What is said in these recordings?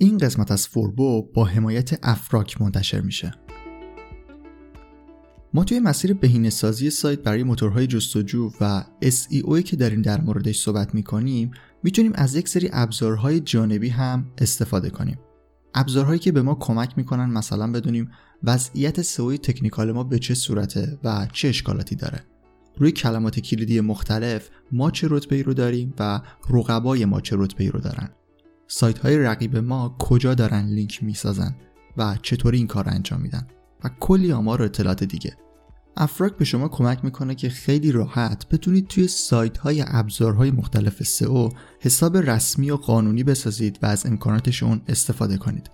این قسمت از فوربو با حمایت افراک منتشر میشه. ما توی مسیر بهینه‌سازی سایت برای موتورهای جستجو و SEO که داریم در موردش صحبت میکنیم، میتونیم از یک سری ابزارهای جانبی هم استفاده کنیم. ابزارهایی که به ما کمک میکنن مثلا بدونیم وضعیت سئو تکنیکال ما به چه صورته و چه اشکالاتی داره. روی کلمات کلیدی مختلف ما چه رتبه‌ای رو داریم و رقبای ما چه رتبه‌ای رو دارن. سایت‌های رقیب ما کجا دارن لینک میسازن و چطوری این کار انجام میدن و کلی آمار و اطلاعات دیگه. افراک به شما کمک میکنه که خیلی راحت بتونید توی سایت‌های ابزارهای مختلف سئو حساب رسمی و قانونی بسازید و از امکاناتشون استفاده کنید.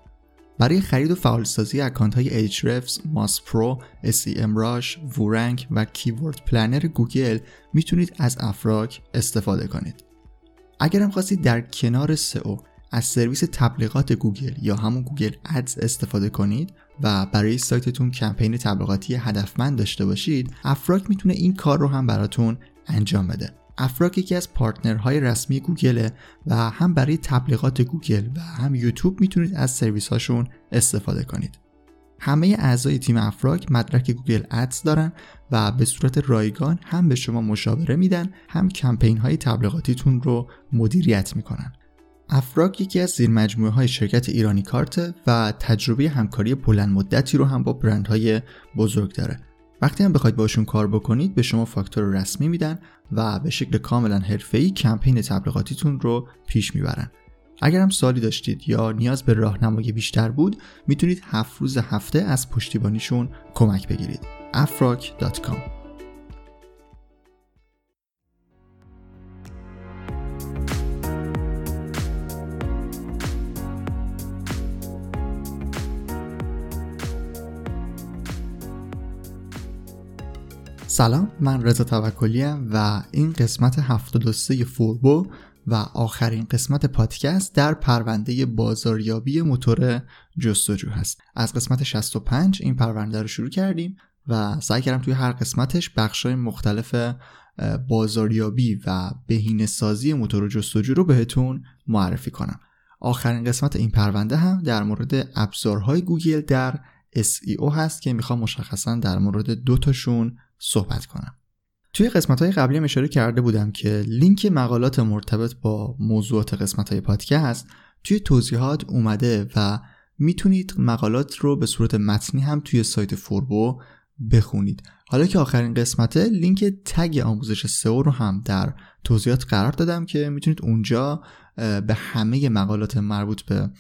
برای خرید و فعالسازی اکانت‌های Ahrefs، MozPro، SEMrush، WoRank و Keyword Planner گوگل میتونید از افراک استفاده کنید. اگرم خواستید در کنار سئو از سرویس تبلیغات گوگل یا همون گوگل ادز استفاده کنید و برای سایتتون کمپین تبلیغاتی هدفمند داشته باشید، افراک میتونه این کار رو هم براتون انجام بده. افراک یکی از پارتنرهای رسمی گوگله و هم برای تبلیغات گوگل و هم یوتیوب میتونید از سرویس‌هاشون استفاده کنید. همه اعضای تیم افراک مدرک گوگل ادز دارن و به صورت رایگان هم به شما مشاوره میدن، هم کمپین‌های تبلیغاتیتون رو مدیریت میکنن. افراک یکی از زیرمجموعه‌های شرکت ایرانی کارت و تجربه همکاری بلند مدتی رو هم با برندهای بزرگ داره. وقتی هم بخواید باشون کار بکنید به شما فاکتور رسمی میدن و به شکل کاملا حرفه‌ای کمپین تبلیغاتیتون رو پیش میبرن. اگر هم سوالی داشتید یا نیاز به راهنمایی بیشتر بود، میتونید 7 روز هفته از پشتیبانیشون کمک بگیرید. afraq.com سلام، من رضا توکلیم و این قسمت 73 فوربو و آخرین قسمت پادکست در پرونده بازاریابی موتور جستجو هست. از قسمت 65 این پرونده رو شروع کردیم و سعی کردم توی هر قسمتش بخشای مختلف بازاریابی و بهینه‌سازی موتور جستجو رو بهتون معرفی کنم. آخرین قسمت این پرونده هم در مورد ابزارهای گوگل در SEO هست که میخوام مشخصاً در مورد دوتاشون صحبت کنم. توی قسمت‌های قبلی اشاره کرده بودم که لینک مقالات مرتبط با موضوعات قسمت‌های پادکست توی توضیحات اومده و میتونید مقالات رو به صورت متنی هم توی سایت فوربو بخونید. حالا که آخرین قسمته، لینک تگ آموزش سئو رو هم در توضیحات قرار دادم که میتونید اونجا به همه مقالات مربوط به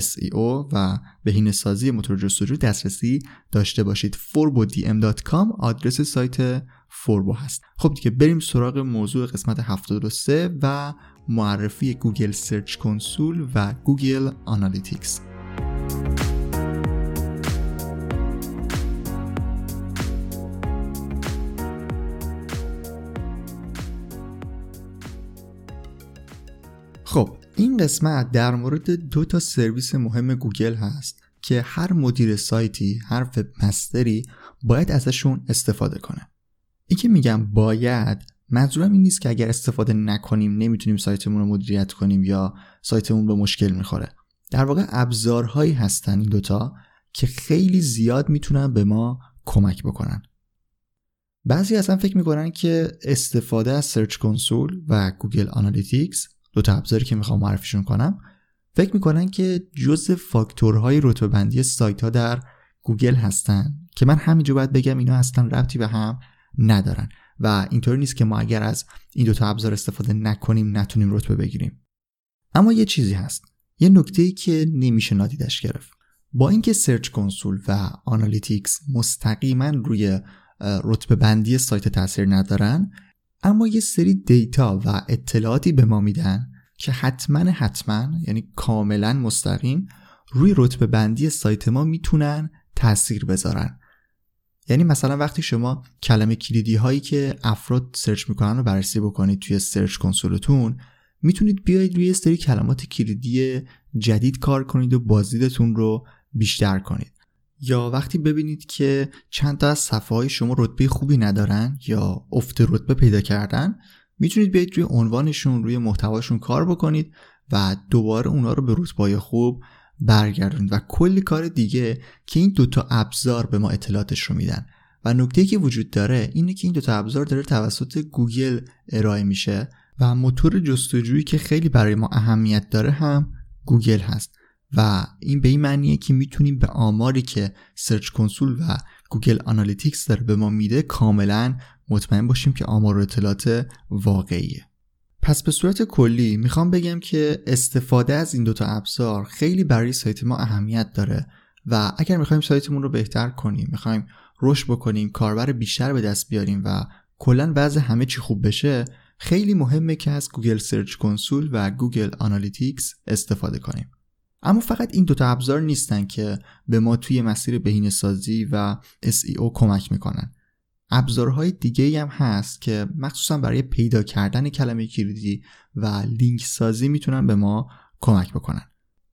SEO و بهینه‌سازی موتور جستجو دسترسی داشته باشید. forbodm.com آدرس سایت فوربو هست. خب دیگه بریم سراغ موضوع قسمت 73 و معرفی گوگل سرچ کنسول و گوگل آنالیتیکس. خب این قسمت در مورد 2 سرویس مهم گوگل هست که هر مدیر سایتی، هر وب مستری باید ازشون استفاده کنه. این که میگم باید، منظورم این نیست که اگر استفاده نکنیم نمیتونیم سایتمون رو مدیریت کنیم یا سایتمون به مشکل میخوره. در واقع ابزارهایی هستن این 2 که خیلی زیاد میتونن به ما کمک بکنن. بعضی اصلا فکر میکنن که استفاده از سرچ کنسول و گوگل آنالیتیکس، 2 ابزاری که میخوام معرفیشون کنم، فکر میکنن که جزء فاکتورهای رتبه‌بندی سایت‌ها در گوگل هستن که من همینجا باید بگم اینا اصلا ربطی به هم ندارن و اینطور نیست که ما اگر از این 2 ابزار استفاده نکنیم نتونیم رتبه بگیریم. اما یه چیزی هست، یه نکته‌ای که نمیشه نادیدش گرفت. با اینکه سرچ کنسول و آنالیتیکس مستقیما روی رتبه‌بندی سایت تاثیر ندارن، اما یه سری دیتا و اطلاعاتی به ما میدن که حتما یعنی کاملا مستقیم روی رتبه بندی سایت ما میتونن تاثیر بذارن. یعنی مثلا وقتی شما کلمه کلیدی هایی که افراد سرچ میکنن رو بررسی بکنید توی سرچ کنسولتون، میتونید بیاید روی سری کلمات کلیدی جدید کار کنید و بازدیدتون رو بیشتر کنید. یا وقتی ببینید که چند تا از صفحه های شما رتبه خوبی ندارن یا افت رتبه پیدا کردن، میتونید بیاید روی عنوانشون، روی محتواشون کار بکنید و دوباره اونا رو به رتبه‌های خوب برگردون و کلی کار دیگه که این دوتا ابزار به ما اطلاعاتش رو میدن. و نکته‌ای که وجود داره اینه که این دوتا ابزار داره توسط گوگل ارائه میشه و موتور جستجویی که خیلی برای ما اهمیت داره هم گوگل هست و این به این معنیه که میتونیم به آماری که سرچ کنسول و گوگل آنالیتیکس داره به ما میده کاملا مطمئن باشیم که آمار و اطلاعات واقعیه. پس به صورت کلی میخوام بگم که استفاده از این دوتا ابزار خیلی برای سایت ما اهمیت داره و اگر میخوایم سایتمون رو بهتر کنیم، میخوایم رشد بکنیم، کاربر بیشتر به دست بیاریم و کلا وضع همه چی خوب بشه، خیلی مهمه که از گوگل سرچ کنسول و گوگل آنالیتیکس استفاده کنیم. اما فقط این دوتا ابزار نیستن که به ما توی مسیر بهینه‌سازی و SEO کمک میکنن. ابزارهای دیگه‌ای هم هست که مخصوصا برای پیدا کردن کلمه کلیدی و لینک سازی میتونن به ما کمک بکنن.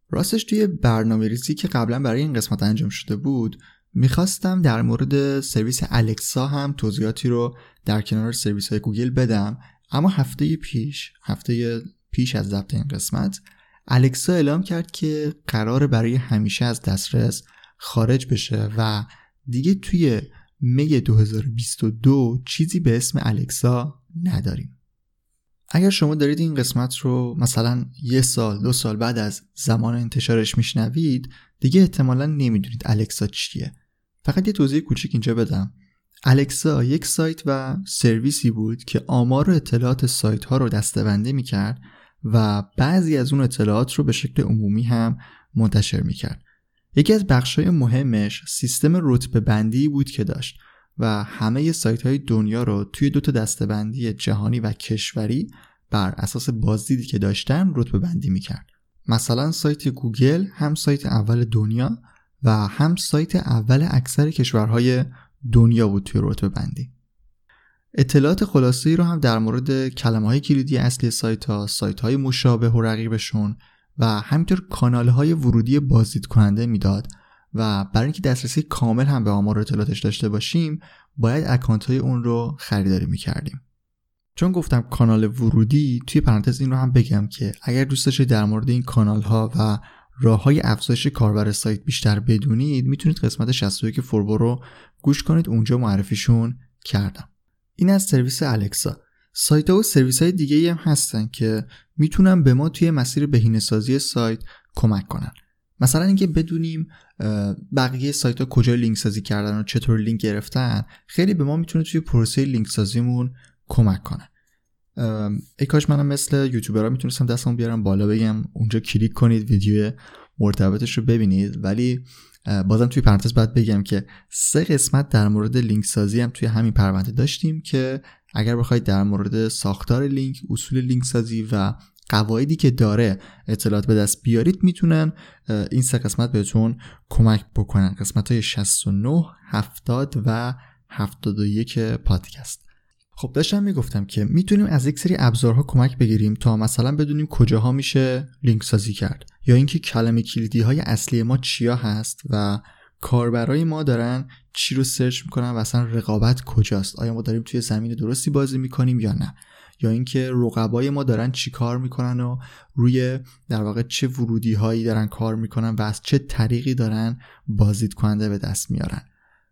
راستش توی برنامه‌ریزی که قبلا برای این قسمت انجام شده بود، میخواستم در مورد سرویس الکسا هم توضیحاتی رو در کنار سرویس‌های گوگل بدم، اما هفته پیش از ضبط این قسمت الکسا اعلام کرد که قراره برای همیشه از دسترس خارج بشه و دیگه توی می 2022 چیزی به اسم الکسا نداریم. اگر شما دارید این قسمت رو مثلا 1 سال 2 سال بعد از زمان انتشارش میشنوید، دیگه احتمالاً نمیدونید الکسا چیه. فقط یه توضیح کوچیک اینجا بدم. الکسا یک سایت و سرویسی بود که آمار و اطلاعات سایت ها رو دسته‌بندی میکرد و بعضی از اون اطلاعات رو به شکل عمومی هم منتشر میکرد. یکی از بخشای مهمش سیستم رتبه بندی بود که داشت و همه سایت‌های دنیا رو توی 2 تا دسته‌بندی جهانی و کشوری بر اساس بازدیدی که داشتن رتبه بندی می‌کرد. مثلا سایت گوگل هم سایت اول دنیا و هم سایت اول اکثر کشورهای دنیا بود توی رتبه بندی. اطلاعات خلاصه‌ای رو هم در مورد کلمه‌های کلیدی اصلی سایت‌ها، سایت‌های مشابه و رقیبشون و همینطور کانال‌های ورودی بازدید کننده میداد و برای اینکه دسترسی کامل هم به آمار و اطلاعاتش داشته باشیم باید اکانت‌های اون رو خریداری می‌کردیم. چون گفتم کانال ورودی، توی پرانتز این رو هم بگم که اگر دوست داشتید در مورد این کانال‌ها و راه‌های افزایش کاربر سایت بیشتر بدونید، میتونید قسمت 61 فوربو رو گوش کنید، اونجا معرفیشون کردم. این از سرویس الکسا. سایت‌ها و سرویس‌های دیگه‌ای هم هستن که میتونن به ما توی مسیر بهینه‌سازی سایت کمک کنن. مثلا اینکه بدونیم بقیه سایت‌ها کجا لینک سازی کردن و چطور لینک گرفتن، خیلی به ما میتونه توی پروسه لینک سازیمون کمک کنه. ای کاش منم مثل یوتیوبرها میتونستم دستمو بیارم بالا بگم اونجا کلیک کنید ویدیو مرتبطش رو ببینید، ولی بازم توی پرانتز باید بگم که 3 قسمت در مورد لینک سازی هم توی همین پرونده داشتیم که اگر بخواید در مورد ساختار لینک، اصول لینک سازی و قواعدی که داره اطلاعات به دست بیارید، میتونن این 3 قسمت بهتون کمک بکنن. قسمت‌های 69، 70 و 71 پادکست. خب داشتم میگفتم که میتونیم از یک سری ابزارها کمک بگیریم تا مثلا بدونیم کجاها میشه لینک سازی کرد یا اینکه کلمه کلیدی های اصلی ما چیا هست و کاربرای ما دارن چی رو سرچ میکنن و اصلا رقابت کجاست، آیا ما داریم توی زمین درستی بازی میکنیم یا نه، یا اینکه رقبای ما دارن چی کار میکنن و روی در واقع چه ورودی هایی دارن کار میکنن و از چه طریقی دارن بازدید کننده به دست میارن.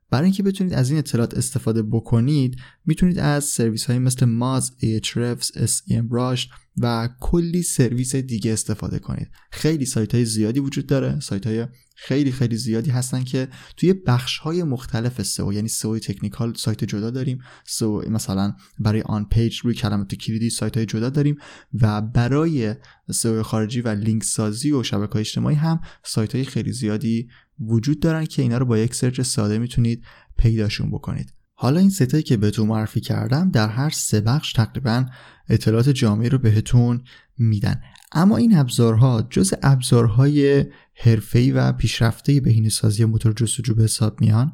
برای اینکه بتونید از این اطلاعات استفاده بکنید، میتونید از سرویس هایی مثل ماز، Ahrefs، SEMrush و کلی سرویس دیگه استفاده کنید. خیلی سایت های زیادی وجود داره، سایت های خیلی زیادی هستن که توی بخش های مختلف SEO، یعنی SEO تکنیکال سایت جدا داریم، SEO مثلا برای آن پیج روی کلمات کلیدی سایت های جدا داریم و برای SEO خارجی و لینک سازی و شبکه‌های اجتماعی هم سایت های خیلی زیادی وجود دارن که اینا رو با یک سرچ ساده میتونید پیداشون بکنید. حالا این سایتایی که بهتون معرفی کردم در هر 3 بخش تقریبا اطلاعات جامعی رو بهتون میدن. اما این ابزارها جز ابزارهای حرفه‌ای و پیشرفته بهینه‌سازی موتور جستجو به حساب میان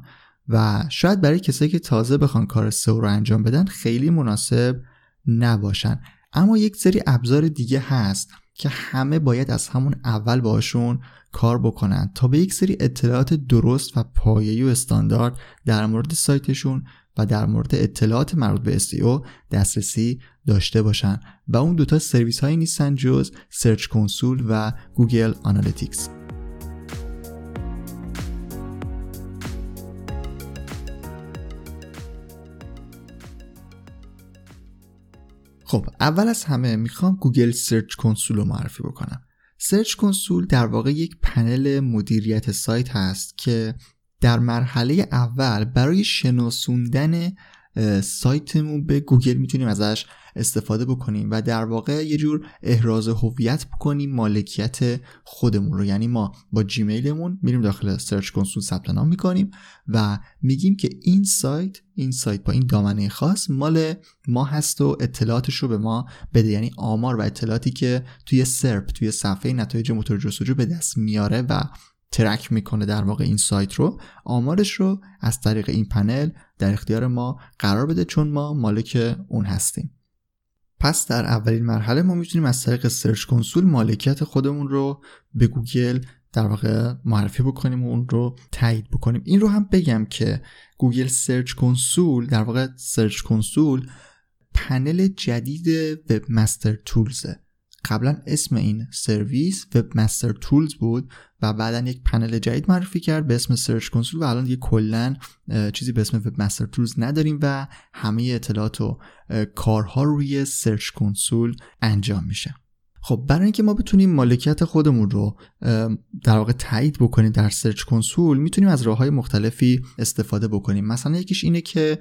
و شاید برای کسایی که تازه بخوان کار سئو رو انجام بدن خیلی مناسب نباشن. اما یک سری ابزار دیگه هست که همه باید از همون اول باشون کار بکنن تا به یک سری اطلاعات درست و پایه‌ای و استاندارد در مورد سایتشون و در مورد اطلاعات مربوط به SEO دسترسی داشته باشن و اون دوتا سرویس هایی نیستن جز سرچ کنسول و گوگل آنالیتیکس. خب اول از همه میخوام گوگل سرچ کنسول رو معرفی بکنم. سرچ کنسول در واقع یک پنل مدیریت سایت هست که در مرحله اول برای شناسوندن سایتمون به گوگل میتونیم ازش استفاده بکنیم و در واقع یه جور احراز هویت بکنیم مالکیت خودمون رو. یعنی ما با جیمیلمون میریم داخل سرچ کنسول ثبت نام میکنیم و میگیم که این سایت با این دامنه خاص مال ما هست و اطلاعاتش رو به ما بده. یعنی آمار و اطلاعاتی که توی سرپ، توی صفحه نتایج موتور جستجو به دست میاره و ترک میکنه در واقع این سایت رو، آمارش رو از طریق این پنل در اختیار ما قرار بده، چون ما مالک اون هستیم. پس در اولین مرحله ما میتونیم از طریق سرچ کنسول مالکیت خودمون رو به گوگل در واقع معرفی بکنیم و اون رو تایید بکنیم. این رو هم بگم که گوگل سرچ کنسول در واقع سرچ کنسول پنل جدید وب مستر تولزه. قبلا اسم این سرویس وب مستر تولز بود و بعدن یک پنل جدید معرفی کرد به اسم سرچ کنسول و الان دیگه کلا چیزی به اسم وب مستر تولز نداریم و همه اطلاعات و کارها روی سرچ کنسول انجام میشه. خب برای اینکه ما بتونیم مالکیت خودمون رو در واقع تایید بکنیم در سرچ کنسول، میتونیم از راههای مختلفی استفاده بکنیم. مثلا یکیش اینه که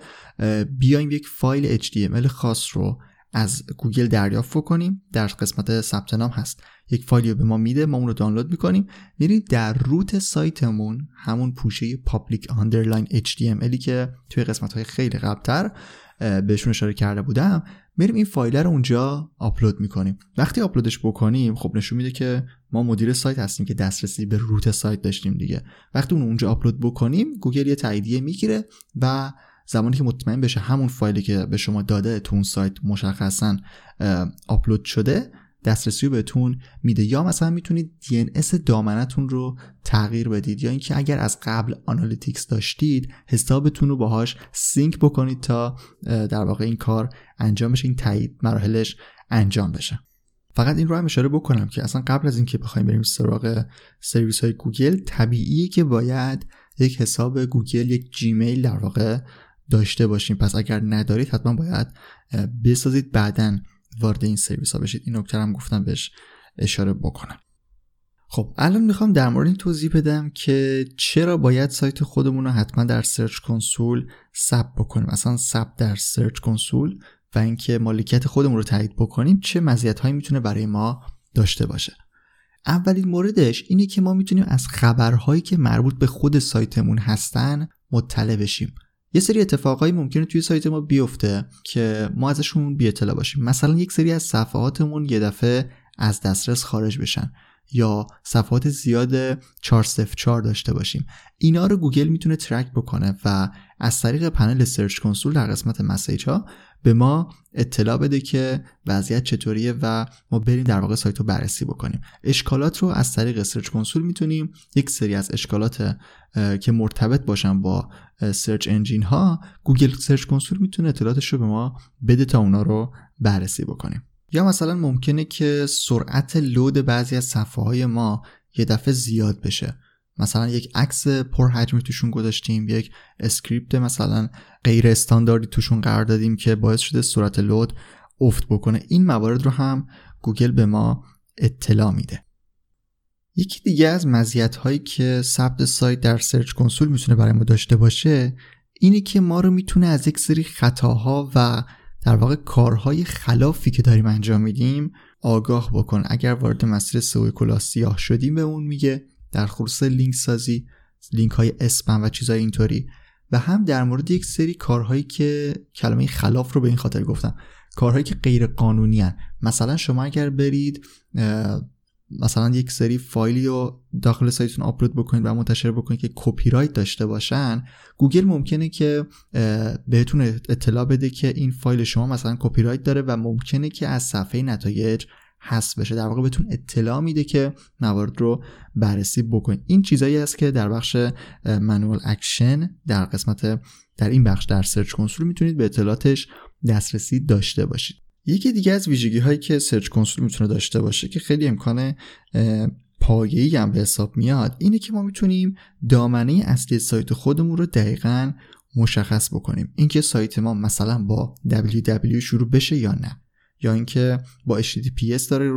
بیایم یک فایل HTML خاص رو از گوگل دریافت کنیم. در قسمت ثبت نام هست، یک فایلی رو به ما میده، ما اون رو دانلود میکنیم، میریم در روت سایتمون، همون پوشه پابلیک آندرلاین HTMLی که توی قسمت های خیلی قبلتر بهشون اشاره کرده بودم، میریم این فایل رو اونجا آپلود میکنیم. وقتی آپلودش بکنیم خب نشون میده که ما مدیر سایت هستیم که دسترسی به روت سایت داشتیم دیگه. وقتی اون اونجا آپلود بکنیم گوگل یه تاییدیه میگیره و زمانی که مطمئن بشه همون فایلی که به شما داده تو اون سایت مشخصاً آپلود شده، دسترسی رو بهتون میده. یا مثلا میتونید DNS دامنتون رو تغییر بدید، یا اینکه اگر از قبل آنالیتیکس داشتید حسابتون رو باهاش سینک بکنید تا در واقع این کار انجام بشه، این تایید مراحلش انجام بشه. فقط این رو هم اشاره بکنم که اصلا قبل از اینکه بخوایم بریم سراغ سرویس های گوگل، طبیعیه که باید یک حساب گوگل، یک جیمیل در واقع داشته باشیم. پس اگر ندارید حتما باید بسازید، بعدن وارد این سرویس ها بشید. این نکته هم گفتم بهش اشاره بکنم. خب الان میخوام در مورد این توضیح بدم که چرا باید سایت خودمون رو حتما در سرچ کنسول ثبت بکنیم، اصلا ثبت در سرچ کنسول، و اینکه مالکیت خودمون رو تایید بکنیم چه مزیت هایی میتونه برای ما داشته باشه. اولین موردش اینه که ما میتونیم از خبرهایی که مربوط به خود سایتمون هستن مطلع بشیم. یه سری اتفاقایی ممکنه توی سایت ما بیفته که ما ازشون بی اطلاع باشیم. مثلا یک سری از صفحاتمون یه دفعه از دسترس خارج بشن یا صفحات زیاد 404 داشته باشیم. اینا رو گوگل میتونه ترک بکنه و از طریق پنل سرچ کنسول در قسمت مسیج ها به ما اطلاع بده که وضعیت چطوریه و ما بریم در واقع سایت رو بررسی بکنیم. اشکالات رو از طریق سرچ کنسول میتونیم، یک سری از اشکالات که مرتبط باشن با سرچ انجین ها، گوگل سرچ کنسول میتونه اطلاعاتش رو به ما بده تا اونا رو بررسی بکنیم. یا مثلا ممکنه که سرعت لود بعضی از صفحه‌های ما یه دفعه زیاد بشه. مثلا یک عکس پرحجمی توشون گذاشتیم، یک اسکریپت مثلا غیر استانداردی توشون قرار دادیم که باعث شده سرعت لود افت بکنه. این موارد رو هم گوگل به ما اطلاع میده. یکی دیگه از مزیت‌هایی که ثبت سایت در سرچ کنسول میتونه برای ما داشته باشه اینه که ما رو میتونه از یک سری خطاها و در واقع کارهای خلافی که داریم انجام میدیم آگاه بکن. اگر وارد مسیر سئو کلاه سیاه شدیم به اون میگه، در خصوص لینک سازی، لینک های اسپم و چیزای اینطوری، و هم در مورد یک سری کارهایی که کلمه خلاف رو به این خاطر گفتم، کارهایی که غیر قانونی هن. مثلا شما اگر برید مثلا یک سری فایلی رو داخل سایتتون آپلود بکنید و منتشر بکنید که کپی رایت داشته باشن، گوگل ممکنه که بهتون اطلاع بده که این فایل شما مثلا کپی رایت داره و ممکنه که از صفحه نتایج حذف بشه. در واقع بهتون اطلاع میده که موارد رو بررسی بکنید. این چیزایی است که در بخش منوال اکشن در این بخش در سرچ کنسول میتونید به اطلاعاتش دسترسی داشته باشید. یکی دیگه از ویژگی هایی که سرچ کنسول میتونه داشته باشه که خیلی امکان پایه‌ای هم به حساب میاد اینه که ما میتونیم دامنه اصلی سایت خودمون رو دقیقاً مشخص بکنیم. اینکه سایت ما مثلا با www شروع بشه یا نه، یا اینکه با https داره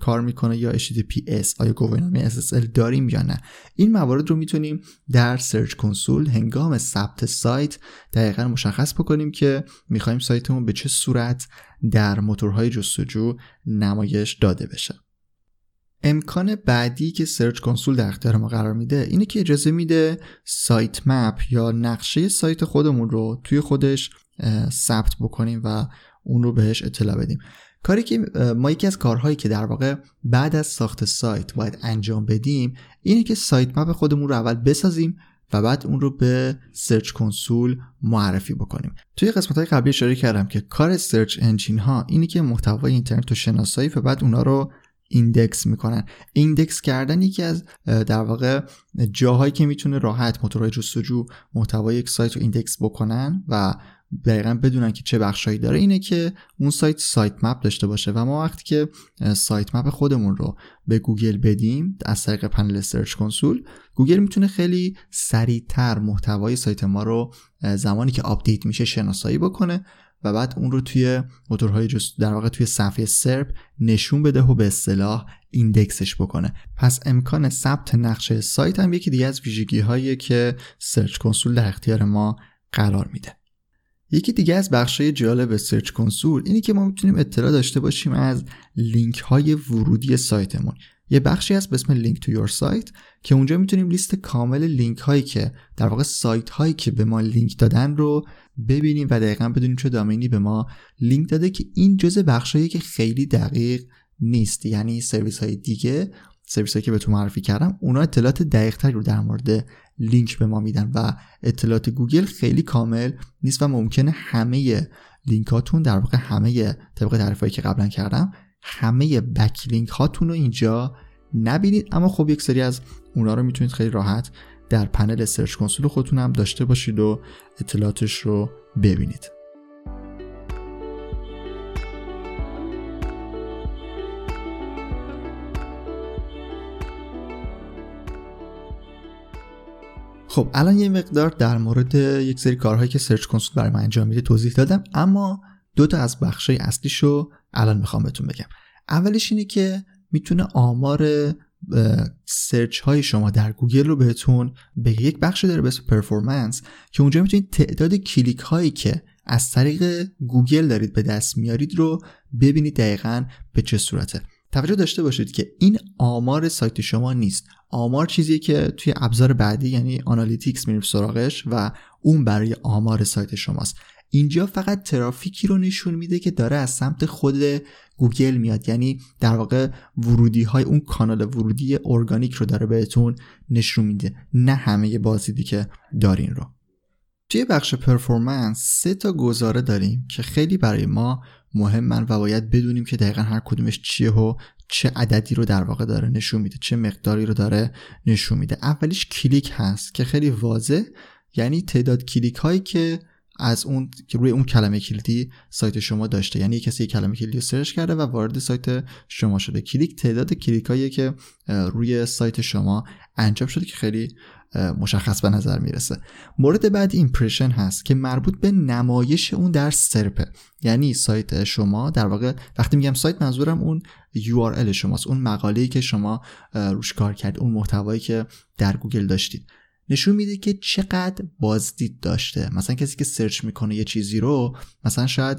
کار میکنه یا https، آیا گواهینامه SSL داریم یا نه. این موارد رو میتونیم در سرچ کنسول هنگام ثبت سایت دقیقاً مشخص بکنیم که میخوایم سایتمون به چه صورت در موتورهای جستجو نمایش داده بشه. امکان بعدی که سرچ کنسول در اختیار ما قرار میده اینه که اجازه میده سایت مپ یا نقشه سایت خودمون رو توی خودش ثبت بکنیم و اون رو بهش اطلاع بدیم. یکی از کارهایی که در واقع بعد از ساخت سایت باید انجام بدیم اینه که سایت مپ خودمون رو اول بسازیم و بعد اون رو به سرچ کنسول معرفی بکنیم. توی قسمت‌های قبلی اشاره کردم که کار سرچ انجین ها اینه که محتوای اینترنت رو شناسایی و بعد اون‌ها رو ایندکس میکنن. ایندکس کردن یکی از در واقع جاهایی که میتونه راحت موتورهای جستجو محتوای یک سایت رو ایندکس بکنن و دقیقاً بدونن که چه بخشایی داره اینه که اون سایت مپ داشته باشه. و ما وقتی که سایت مپ خودمون رو به گوگل بدیم از طریق پنل سرچ کنسول، گوگل میتونه خیلی سریعتر محتوای سایت ما رو زمانی که آپدیت میشه شناسایی بکنه و بعد اون رو توی موتورهای جستجو در واقع توی صفحه سرپ نشون بده و به اصطلاح ایندکسش بکنه. پس امکان ثبت نقشه سایت هم یکی دیگه از ویژگی‌هایی که سرچ کنسول در اختیار ما قرار میده. یکی دیگه از بخش‌های جالب سرچ کنسول اینه که ما میتونیم اطلاع داشته باشیم از لینک‌های ورودی سایتمون. یه بخشی هست به اسم لینک تو یور سایت که اونجا میتونیم لیست کامل لینک هایی که در واقع سایت هایی که به ما لینک دادن رو ببینیم و دقیقاً بدونیم چه دامینی به ما لینک داده، که این جزء بخشایی که خیلی دقیق نیست. یعنی سرویس‌هایی که بهتون معرفی کردم اونا اطلاعات دقیق‌تری رو در مورد لینک به ما میدن و اطلاعات گوگل خیلی کامل نیست و ممکنه همه لینکاتون در واقع طبق تعریفی که قبلا کردم همه بکلینک هاتون رو اینجا نبینید، اما خب یک سری از اونا رو میتونید خیلی راحت در پنل سرچ کنسول خودتون هم داشته باشید و اطلاعاتش رو ببینید. خب الان یه مقدار در مورد یک سری کارهایی که سرچ کنسول برای ما انجام میده توضیح دادم، اما دو تا از بخشای اصلیشو الان میخوام بهتون بگم. اولش اینه که میتونه آمار سرچ های شما در گوگل رو بهتون به یک بخش داره به اسم پرفورمنس که اونجا میتونید تعداد کلیک هایی که از طریق گوگل دارید به دست میارید رو ببینید دقیقاً به چه صورته. توجه داشته باشید که این آمار سایت شما نیست. آمار چیزیه که توی ابزار بعدی یعنی آنالیتیکس میریم سراغش و اون برای آمار سایت شماست. اینجا فقط ترافیکی رو نشون میده که داره از سمت خود گوگل میاد، یعنی در واقع ورودی های اون کانال ورودی ارگانیک رو داره بهتون نشون میده، نه همه بازدیدی که دارین رو. توی بخش پرفورمنس 3 تا گزاره داریم که خیلی برای ما مهمن و باید بدونیم که دقیقا هر کدومش چیه و چه عددی رو در واقع داره نشون میده، چه مقداری رو داره نشون میده. اولیش کلیک هست که خیلی واضح، یعنی تعداد کلیک هایی که از اون روی اون کلمه کلیدی سایت شما داشته، یعنی کسی یک کلمه کلیدی رو سرچ کرده و وارد سایت شما شده. کلیک تعداد کلیک هایی که روی سایت شما انجام شده که خیلی مشخص به نظر میرسه. مورد بعد ایمپرشن هست که مربوط به نمایش اون در سرپ، یعنی سایت شما در واقع وقتی میگم سایت منظورم اون URL شماست، اون مقاله‌ای که شما روش کار کردید، اون محتوایی که در گوگل داشتید. نشون میده که چقدر بازدید داشته. مثلا کسی که سرچ میکنه یه چیزی رو، مثلا شاید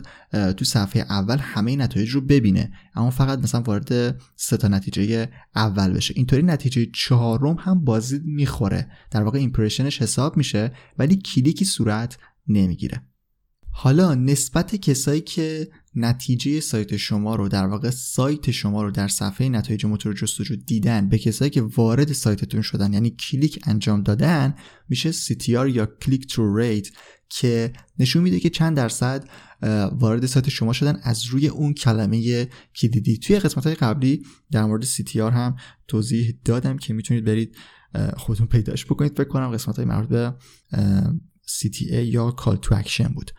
تو صفحه اول همه نتایج رو ببینه اما فقط مثلا وارد 3 تا نتیجه اول بشه، اینطوری نتیجه 4م هم بازدید میخوره، در واقع ایمپرشنش حساب میشه ولی کلیکی صورت نمیگیره. حالا نسبت کسایی که نتیجه سایت شما رو در واقع سایت شما رو در صفحه نتایج موتور جستجو دیدن به کسایی که وارد سایتتون شدن یعنی کلیک انجام دادن، میشه CTR یا کلیک ترو ریت که نشون میده که چند درصد وارد سایت شما شدن از روی اون کلمه کلیدی. توی قسمت‌های قبلی در مورد CTR هم توضیح دادم که میتونید برید خودتون پیداش بکنید، فکر کنم قسمت‌های مربوط به CTA یا Call to Action بود.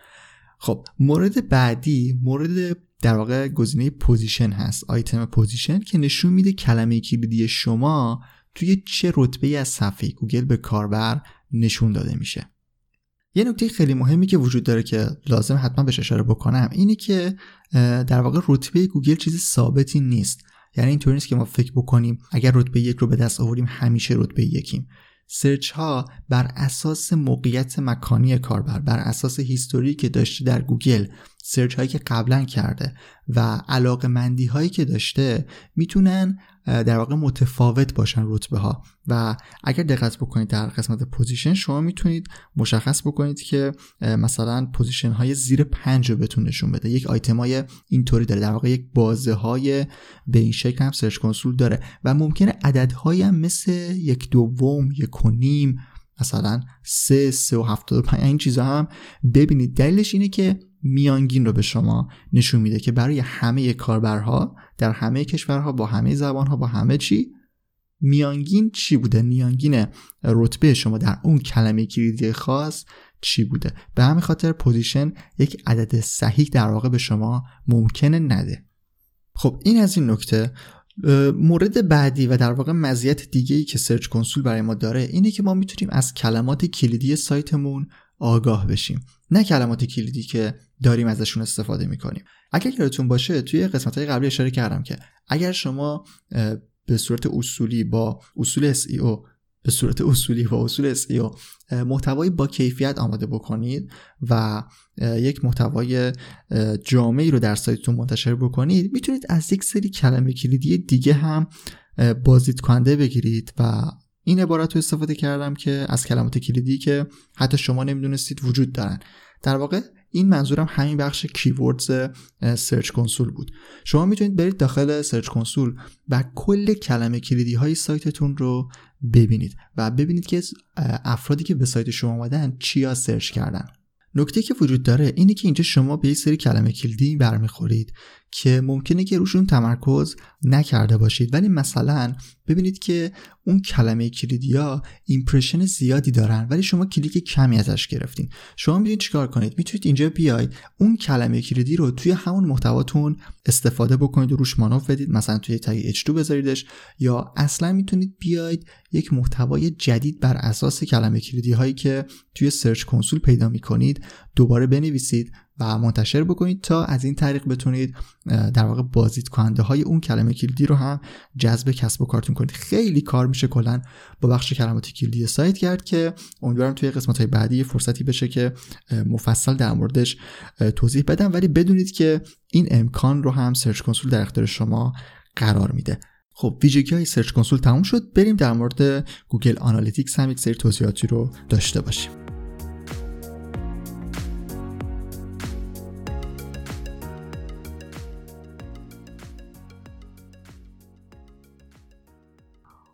خب مورد بعدی مورد در واقع گزینه پوزیشن هست، آیتم پوزیشن، که نشون میده کلمه کلیدی شما توی چه رتبه‌ای از صفحه گوگل به کاربر نشون داده میشه. یه نکته خیلی مهمی که وجود داره که لازم حتما بهش اشاره بکنم اینه که در واقع رتبه گوگل چیز ثابتی نیست. یعنی اینطور نیست که ما فکر بکنیم اگر رتبه یک رو به دست آوریم همیشه رتبه یکیم. سرچ ها بر اساس موقعیت مکانی کاربر، بر اساس هیستوری که داشته در گوگل، سرچ هایی که قبلا کرده و علاقمندی هایی که داشته، میتونن در واقع متفاوت باشن رتبه ها. و اگر دقت بکنید در قسمت پوزیشن شما میتونید مشخص بکنید که مثلا پوزیشن های زیر 5 رو بتون نشون بده. یک آیتم های اینطوری داره، در واقع یک بازه های به این شکل هم سرچ کنسول داره و ممکنه عدد هایی هم مثل 1/2، 1.5، مثلا 3.75، این چیزا هم ببینید. دلیلش اینه که میانگین رو به شما نشون میده که برای همه کاربرها در همه کشورها با همه زبانها با همه چی میانگین چی بوده، میانگین رتبه شما در اون کلمه کلیدی خاص چی بوده. به همین خاطر پوزیشن یک عدد صحیح در واقع به شما ممکنه نده. خب این از این نکته. مورد بعدی و در واقع مزیت دیگه‌ای که سرچ کنسول برای ما داره اینه که ما میتونیم از کلمات کلیدی سایتمون آگاه بشیم، نه کلمات کلیدی که داریم ازشون استفاده میکنیم. اگر یادتون باشه توی قسمت‌های قبلی اشاره کردم که اگر شما به صورت اصولی با اصول SEO محتوای با کیفیت آماده بکنید و یک محتوای جامعی رو در سایتتون منتشر بکنید، میتونید از یک سری کلمه کلیدی دیگه هم بازدید کننده بگیرید. و این عبارت رو استفاده کردم که از کلمات کلیدی که حتی شما نمیدونستید وجود دارن. در واقع این منظورم همین بخش کیوردز سرچ کنسول بود. شما میتونید برید داخل سرچ کنسول و کل کلمه کلیدی های سایتتون رو ببینید و ببینید که افرادی که به سایت شما اومدن چیا سرچ کردن. نکته که وجود داره اینه که اینجا شما به یه سری کلمه کلیدی برمیخورید که ممکنه که روشون تمرکز نکرده باشید، ولی مثلا ببینید که اون کلمه کلیدی‌ها ایمپرشن زیادی دارن ولی شما کلیک کمی ازش گرفتین. شما میتونید چیکار کنید؟ میتونید اینجا بیاید اون کلمه کلیدی رو توی همون محتواتون استفاده بکنید و روش مانور بدید، مثلا توی تگ H2 بذاریدش، یا اصلا میتونید بیاید یک محتوای جدید بر اساس کلمه کلیدی‌هایی که توی سرچ کنسول پیدا می‌کنید دوباره بنویسید و منتشر بکنید تا از این طریق بتونید در واقع بازدید کننده های اون کلمه کلیدی رو هم جذب کسب و کارتون کنید. خیلی کار میشه کلا با بخش کلمات کلیدی سایت کرد که امیدوارم توی قسمت های بعدی فرصتی بشه که مفصل در موردش توضیح بدم، ولی بدونید که این امکان رو هم سرچ کنسول در اختیار شما قرار میده. خب ویژگی های سرچ کنسول تموم شد، بریم در مورد گوگل آنالیتیکس هم یک سری توضیحاتی رو داشته باشیم.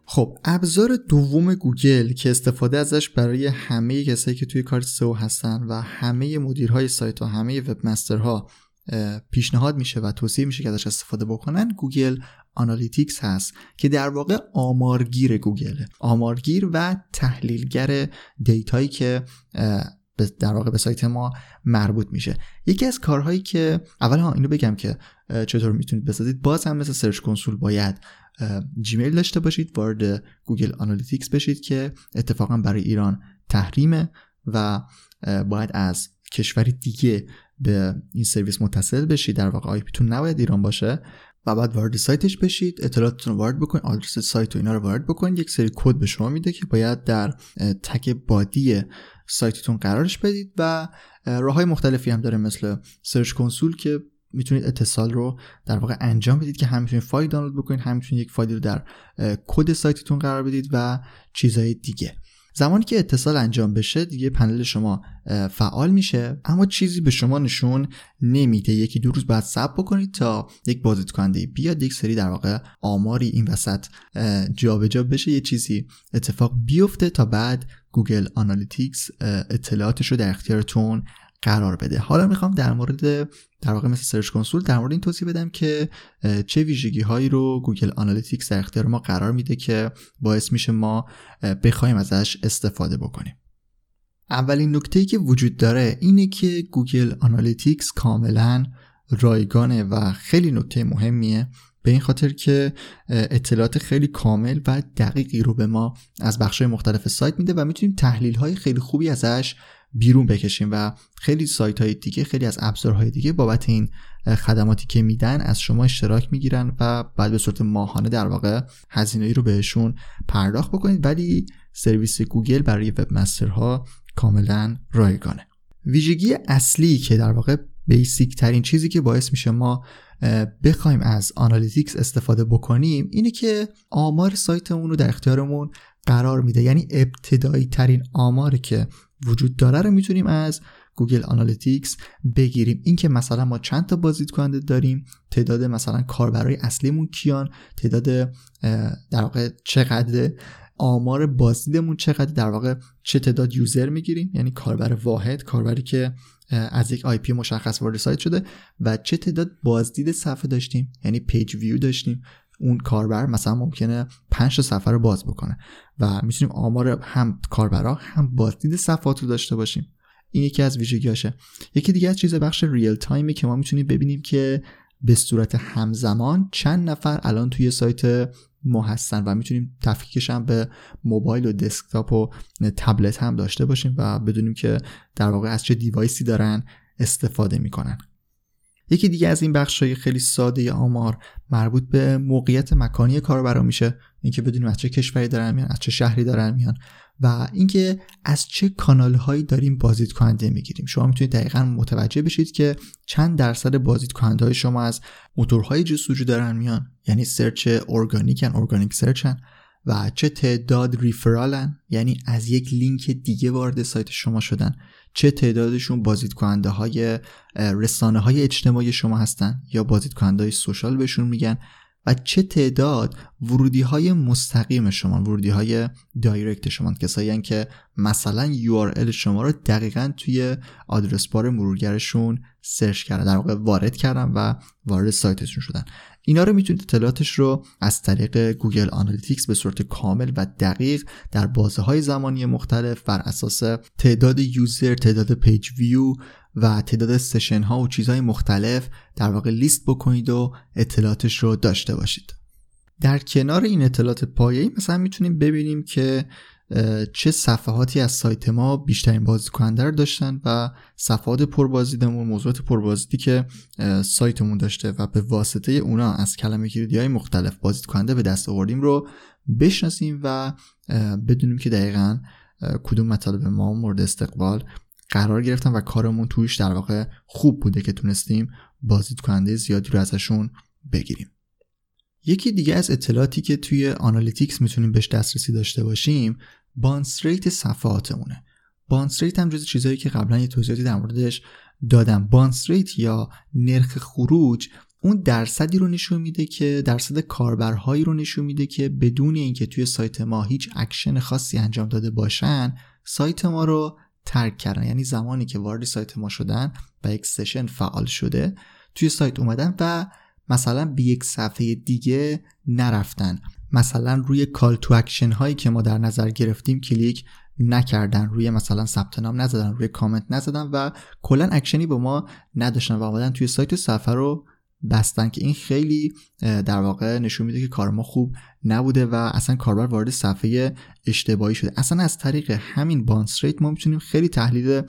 خب ابزار دوم گوگل که استفاده ازش برای همه کسایی که توی کار سئو هستن و همه مدیرهای سایت و همه وب مسترها پیشنهاد میشه و توصیه میشه که ازش استفاده بکنن گوگل آنالیتیکس هست که در واقع آمارگیر گوگله، آمارگیر و تحلیلگر دیتایی که در واقع به سایت ما مربوط میشه. یکی از کارهایی که اول اینو بگم که چطور میتونید بسازید، باز هم مثل سرچ کنسول باید جیمیل داشته باشید، وارد گوگل آنالیتیکس بشید که اتفاقا برای ایران تحریمه و باید از کشوری دیگه به این سرویس متصل بشید، در واقع آی پی تون نباید ایران باشه، و بعد وارد سایتش بشید، اطلاعاتتون رو وارد بکنید، آدرس سایت و اینا رو وارد بکنید، یک سری کد به شما میده که باید در تگ بادی سایتتون قرارش بدید. و راه‌های مختلفی هم داره مثل سرچ کنسول که میتونید اتصال رو در واقع انجام بدید که هم میتونید فایل دانلود بکنید، هم میتونید یک فایل رو در کد سایتتون قرار بدید و چیزهای دیگه. زمانی که اتصال انجام بشه دیگه پنل شما فعال میشه، اما چیزی به شما نشون نمیده. یکی دو روز بعد صبر بکنید تا یک بازدید کننده بیاد، یک سری در واقع آماری این وسط جابجا بشه، یه چیزی اتفاق بیفته تا بعد گوگل آنالیتیکس اطلاعاتش رو در اختیارتون قرار بده. حالا میخوام در مورد در واقع مثل سرچ کنسول در مورد این توضیح بدم که چه ویژگی هایی رو گوگل آنالیتیکس در اختیار ما قرار میده که باعث میشه ما بخوایم ازش استفاده بکنیم. اولین نکته‌ای که وجود داره اینه که گوگل آنالیتیکس کاملا رایگانه و خیلی نکته مهمیه، به این خاطر که اطلاعات خیلی کامل و دقیقی رو به ما از بخش‌های مختلف سایت میده و میتونیم تحلیل‌های خیلی خوبی ازش بیرون بکشیم و خیلی سایت‌های دیگه، خیلی از ابزارهای دیگه بابت این خدماتی که میدن از شما اشتراک میگیرن و بعد به صورت ماهانه در واقع هزینه‌ای رو بهشون پرداخت بکنید، ولی سرویس گوگل برای وب مسترها کاملا رایگانه. ویژگی اصلی که در واقع بیسیک ترین چیزی که باعث میشه ما بخوایم از آنالیتیکس استفاده بکنیم اینه که آمار سایتمون رو در اختیارمون قرار میده، یعنی ابتدایی ترین آماری که وجود داره رو میتونیم از گوگل آنالیتیکس بگیریم. این که مثلا ما چند تا بازدید کننده داریم، تعداد مثلا کاربرای اصلیمون کیان، تعداد در واقع چقدر آمار بازدیدمون چقدر، در واقع چه تعداد یوزر میگیریم، یعنی کاربر واحد، کاربری که از یک آی پی مشخص وارد سایت شده، و چه تعداد بازدید صفحه داشتیم، یعنی پیج ویو داشتیم. اون کاربر مثلا ممکنه 5 تا صفحه رو باز بکنه و میتونیم آمار هم کاربرا هم بازدید صفحات رو داشته باشیم. این یکی از ویژگیاشه. یکی دیگه از چیزا بخش ریل تایمه که ما میتونیم ببینیم که به صورت همزمان چند نفر الان توی سایت ما هستن و میتونیم تفکیکش هم به موبایل و دسکتاپ و تبلت هم داشته باشیم و بدونیم که در واقع از چه دیوایسی دارن استفاده میکنن. یکی دیگه از این بخش‌های خیلی ساده آمار مربوط به موقعیت مکانی کاربرا میشه، اینکه بدونیم از چه کشوری دارن میان، از چه شهری دارن میان، و اینکه از چه کانال‌هایی داریم بازدید کننده میگیریم. شما میتونید دقیقاً متوجه بشید که چند درصد بازدید کننده‌های شما از موتورهای جستجو دارن میان، یعنی سرچ ارگانیکن، ارگانیک سرچن، و چه تعداد ریفرالن، یعنی از یک لینک دیگه وارد سایت شما شدن، چه تعدادشون بازدیدکننده‌های رسانه‌های اجتماعی شما هستن یا بازدیدکننده‌های سوشال بهشون میگن، و چه تعداد ورودی‌های مستقیم شما، ورودی‌های دایرکت شما، کسایی که مثلا URL شما رو دقیقاً توی آدرس بار مرورگرشون سرچ کردن، در واقع وارد کردن و وارد سایتشون شدن. اینا رو میتونید اطلاعاتش رو از طریق گوگل آنالیتیکس به صورت کامل و دقیق در بازه‌های زمانی مختلف بر اساس تعداد یوزر، تعداد پیج ویو و تعداد سشن ها و چیزهای مختلف در واقع لیست بکنید و اطلاعاتش رو داشته باشید. در کنار این اطلاعات پایه‌ای مثلا میتونیم ببینیم که چه صفحاتی از سایت ما بیشترین بازدید کننده رو داشتن و صفحات پربازدیدمون، موضوعات پربازدیدی که سایتمون داشته و به واسطه اونا از کلمه کلیدی‌های مختلف بازدید کننده به دست آوردیم رو بشناسیم و بدونیم که دقیقاً کدوم مطالب ما مورد استقبال قرار گرفتن و کارمون توش در واقع خوب بوده که تونستیم بازدید کننده زیادی رو ازشون بگیریم. یکی دیگه از اطلاعاتی که توی آنالیتیکس میتونیم بهش دسترسی داشته باشیم بانس ریت صفحاتمونه. بانس ریت هم جز چیزایی که قبلا یه توضیحاتی در موردش دادم. بانس ریت یا نرخ خروج اون درصدی رو نشون میده که درصد کاربرهایی رو نشون میده که بدون اینکه توی سایت ما هیچ اکشن خاصی انجام داده باشن سایت ما رو ترک کردن، یعنی زمانی که وارد سایت ما شدن و یک سشن فعال شده توی سایت اومدن و مثلا به یک صفحه دیگه نرفتن، مثلا روی کال تو اکشن هایی که ما در نظر گرفتیم کلیک نکردن، روی مثلا ثبت نام نزدن، روی کامنت نزدن و کلا اکشنی با ما نداشتن و اومدن توی سایت و صفحه رو بستن، که این خیلی در واقع نشون میده که کار ما خوب نبوده و اصلا کاربر وارد صفحه اشتباهی شده. اصلا از طریق همین بانس ریت ما میتونیم خیلی تحلیل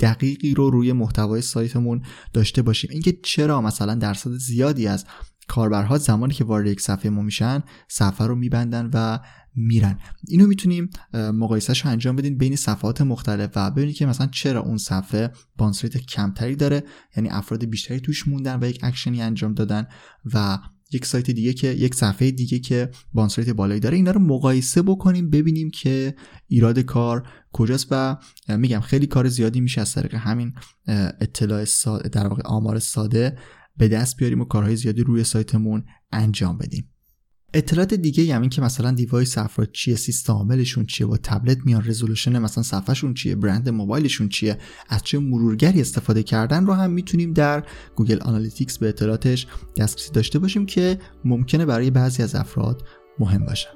دقیقی رو روی محتوای سایتمون داشته باشیم، اینکه چرا مثلا درصد زیادی از کاربرها زمانی که وارد یک صفحه ما میشن صفحه رو میبندن و میرن. اینو میتونیم مقایسه‌شو انجام بدین بین صفحات مختلف و ببینید که مثلا چرا اون صفحه بانس ریت کمتری داره، یعنی افراد بیشتری توش موندن و یک اکشنی انجام دادن، و یک سایت دیگه که یک صفحه دیگه که باونس ریت بالایی داره، اینا رو مقایسه بکنیم ببینیم که ایراد کار کجاست. و میگم خیلی کار زیادی میشه از طریق همین اطلاع ساده، در واقع آمار ساده به دست بیاریم و کارهای زیادی روی سایتمون انجام بدیم. اطلاعات دیگه همین که مثلا دیوایس افراد چیه، سیستم عاملشون چیه، با تبلت میان، رزولوشن مثلا صفحهشون چیه، برند موبایلشون چیه، از چه مرورگری استفاده کردن رو هم میتونیم در گوگل آنالیتیکس به اطلاعاتش دسترسی داشته باشیم که ممکنه برای بعضی از افراد مهم باشه.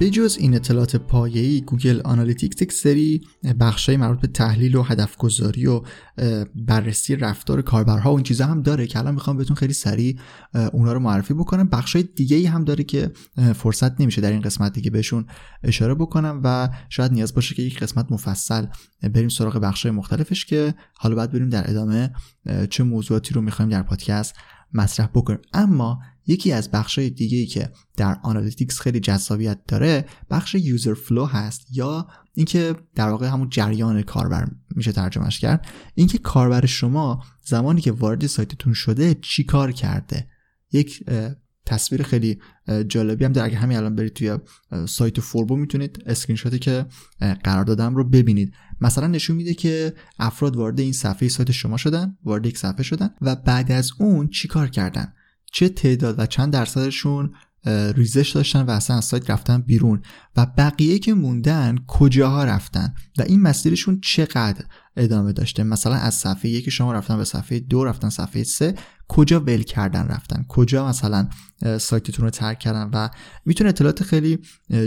بجز این اطلاعات پایه‌ای، گوگل آنالیتیکس یک سری بخشای مربوط به تحلیل و هدف‌گذاری و بررسی رفتار کاربرها و این چیزا هم داره که الان میخوام بهتون خیلی سریع اونها رو معرفی بکنم. بخشای دیگه‌ای هم داره که فرصت نمیشه در این قسمت دیگه بهشون اشاره بکنم و شاید نیاز باشه که یک قسمت مفصل بریم سراغ بخشای مختلفش که حالا بعد بریم در ادامه چه موضوعاتی رو می‌خوایم در پادکست مطرح بکنیم. اما یکی از بخشای دیگه‌ای که در آنالیتیکس خیلی جذابیت داره بخش یوزر فلو هست، یا اینکه در واقع همون جریان کاربر میشه ترجمهش کرد. اینکه کاربر شما زمانی که وارد سایتتون شده چی کار کرده. یک تصویر خیلی جالبی هم داره، اگه همین الان برید توی سایت فوربو میتونید اسکرین شاتی که قرار دادم رو ببینید. مثلا نشون میده که افراد وارد این صفحه سایت شما شدن، وارد یک صفحه شدن و بعد از اون چیکار کردن، چه تعداد و چند درصدشون ریزش داشتن و اصلا از سایت رفتن بیرون و بقیه که موندن کجاها رفتن و این مسیرشون چقدر ادامه داشته. مثلا از صفحه 1 شما رفتن به صفحه 2، رفتن صفحه 3، کجا ول کردن رفتن، کجا مثلا سایتتون رو ترک کردن و میتونه اطلاعات خیلی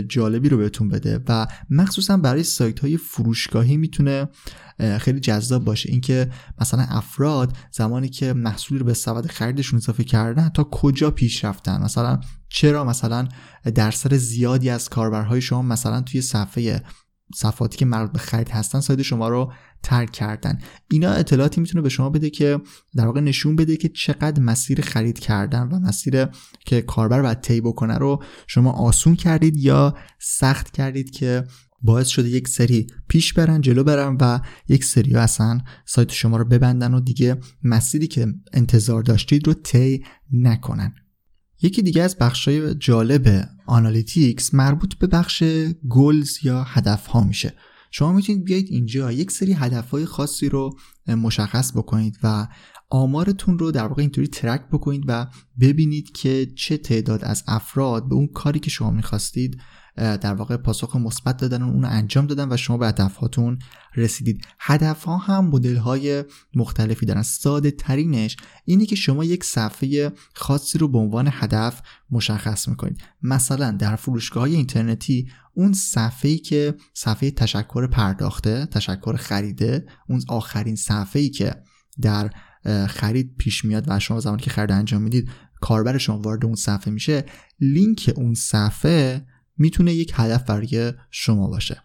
جالبی رو بهتون بده و مخصوصا برای سایت‌های فروشگاهی میتونه خیلی جذاب باشه. اینکه مثلا افراد زمانی که محصولی رو به سبد خریدشون اضافه کردن تا کجا پیش رفتن، مثلا چرا مثلا درصد زیادی از کاربرهای شما مثلا توی صفحاتی که مربوط به خرید هستن سایت شما رو ترک کردن. اینا اطلاعاتی میتونه به شما بده که در واقع نشون بده که چقدر مسیر خرید کردن و مسیر که کاربر باید طی بکنه رو شما آسون کردید یا سخت کردید که باعث شده یک سری پیش برن، جلو برن و یک سری اصلا سایت شما رو ببندن و دیگه مسیری که انتظار داشتید رو طی نکنن. یکی دیگه از بخشای جالب آنالیتیکس مربوط به بخش گولز یا هدف‌ها میشه. شما میتونید بیایید اینجا یک سری هدف‌های خاصی رو مشخص بکنید و آمارتون رو در واقع اینطوری ترک بکنید و ببینید که چه تعداد از افراد به اون کاری که شما می‌خواستید در واقع پاسخ مثبت دادن و اون رو انجام دادن و شما به هدف‌هاتون رسیدید. هدف‌ها هم مدل‌های مختلفی دارن. ساده ترینش اینه که شما یک صفحه خاصی رو به عنوان هدف مشخص می‌کنید. مثلا در فروشگاه‌های اینترنتی اون صفحه‌ای که صفحه تشکر پرداخته، تشکر خریده، اون آخرین صفحه‌ای که در خرید پیش میاد و شما زمانی که خرید انجام میدید کاربر شما وارد اون صفحه میشه، لینک اون صفحه میتونه یک هدف برای شما باشه.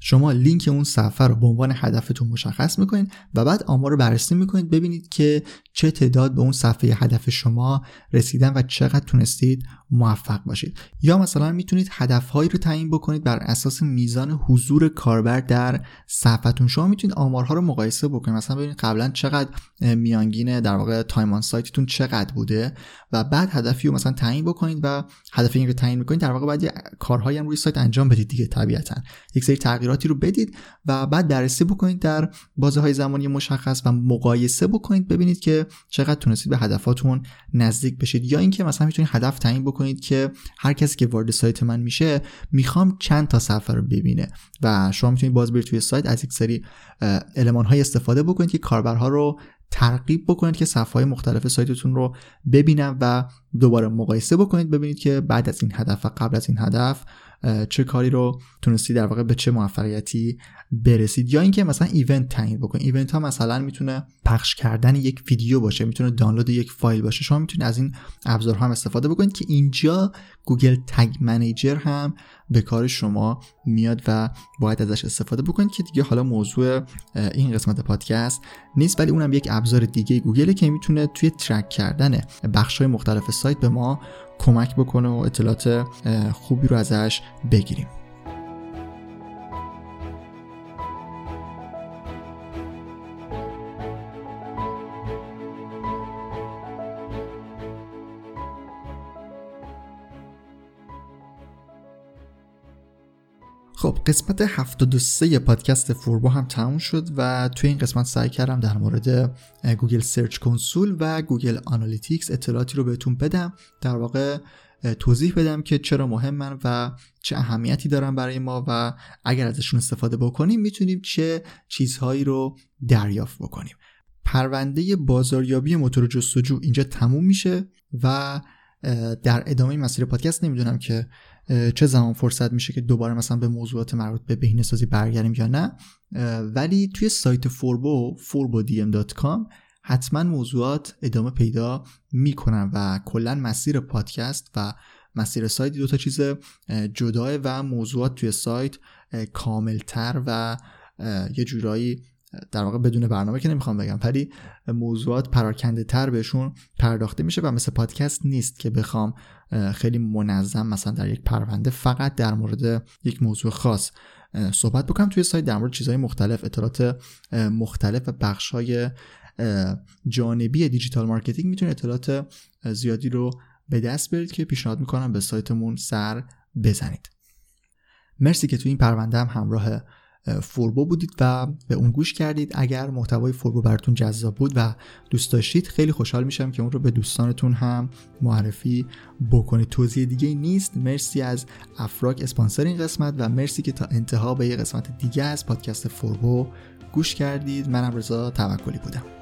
شما لینک اون صفحه رو به عنوان هدفتون مشخص میکنید و بعد آمار رو بررسی میکنید ببینید که چه تعداد به اون صفحه هدف شما رسیدن و چقدر تونستید موفق باشید. یا مثلا میتونید هدفهایی رو تعیین بکنید بر اساس میزان حضور کاربر در صفحتون. شما میتونید آمارها رو مقایسه بکنید، مثلا ببینید قبلا چقدر میانگین در واقع تایم آن سایتتون چقدر بوده و بعد هدفی رو مثلا تعیین بکنید و هدف این رو تعیین میکنید در واقع بعد کارهایی هم روی سایت انجام بدید دیگه، طبیعتا یک سری تغییراتی رو بدید و بعد بررسی بکنید در بازه‌های زمانی مشخص و مقایسه بکنید ببینید که چقدر تونستید به هدفاتون نزدیک بشید. یا اینکه مثلا میتونید هدف تعیین کنید که هر کسی که وارد سایت من میشه میخوام چند تا صفحه رو ببینه و شما میتونید باز برید توی سایت از یک سری المان های استفاده بکنید که کاربرها رو ترغیب بکنید که صفحه های مختلف سایتتون رو ببینن و دوباره مقایسه بکنید ببینید که بعد از این هدف و قبل از این هدف چه کاری رو تونستید در واقع به چه موفقیتی برسید. یا اینکه مثلا ایونت تعیین بکنید. ایونت ها مثلا میتونه پخش کردن یک ویدیو باشه، میتونه دانلود یک فایل باشه. شما میتونید از این ابزارها هم استفاده بکنید که اینجا گوگل تگ منیجر هم به کار شما میاد و باید ازش استفاده بکنید که دیگه حالا موضوع این قسمت پادکست نیست، ولی اونم یک ابزار دیگه گوگل که میتونه توی ترک کردن بخش‌های مختلف سایت به ما کمک بکنه و اطلاعات خوبی رو ازش بگیریم. خب قسمت 73 پادکست فوربو هم تموم شد و توی این قسمت سعی کردم در مورد گوگل سرچ کنسول و گوگل آنالیتیکس اطلاعاتی رو بهتون بدم، در واقع توضیح بدم که چرا مهمن و چه اهمیتی دارن برای ما و اگر ازشون استفاده بکنیم میتونیم چه چیزهایی رو دریافت بکنیم. پرونده بازاریابی موتور جستجو اینجا تموم میشه و در ادامه مسیر پادکست نمیدونم که چه زمان فرصت میشه که دوباره مثلا به موضوعات مربوط به بهینه‌سازی برگردیم یا نه، ولی توی سایت فوربو forbodm.com حتما موضوعات ادامه پیدا میکنن و کلا مسیر پادکست و مسیر سایت دو تا چیز جداه و موضوعات توی سایت کاملتر و یه جورایی در واقع بدون برنامه که نمیخوام بگم، ولی موضوعات پراکنده تر بهشون پرداخته میشه و مثل پادکست نیست که بخوام خیلی منظم مثلا در یک پرونده فقط در مورد یک موضوع خاص صحبت بکنم. توی سایت در مورد چیزهای مختلف، اطلاعات مختلف و بخشهای جانبی دیجیتال مارکتینگ میتونید اطلاعات زیادی رو به دست برید که پیشنهاد میکنم به سایتمون سر بزنید. مرسی که توی این پرونده هم همراه فوربو بودید و به اون گوش کردید. اگر محتوای فوربو براتون جذاب بود و دوست داشتید خیلی خوشحال میشم که اون رو به دوستانتون هم معرفی بکنید. توضیح دیگه نیست. مرسی از افراک اسپانسر این قسمت و مرسی که تا انتها به یه قسمت دیگه از پادکست فوربو گوش کردید. منم رضا توکلی بودم.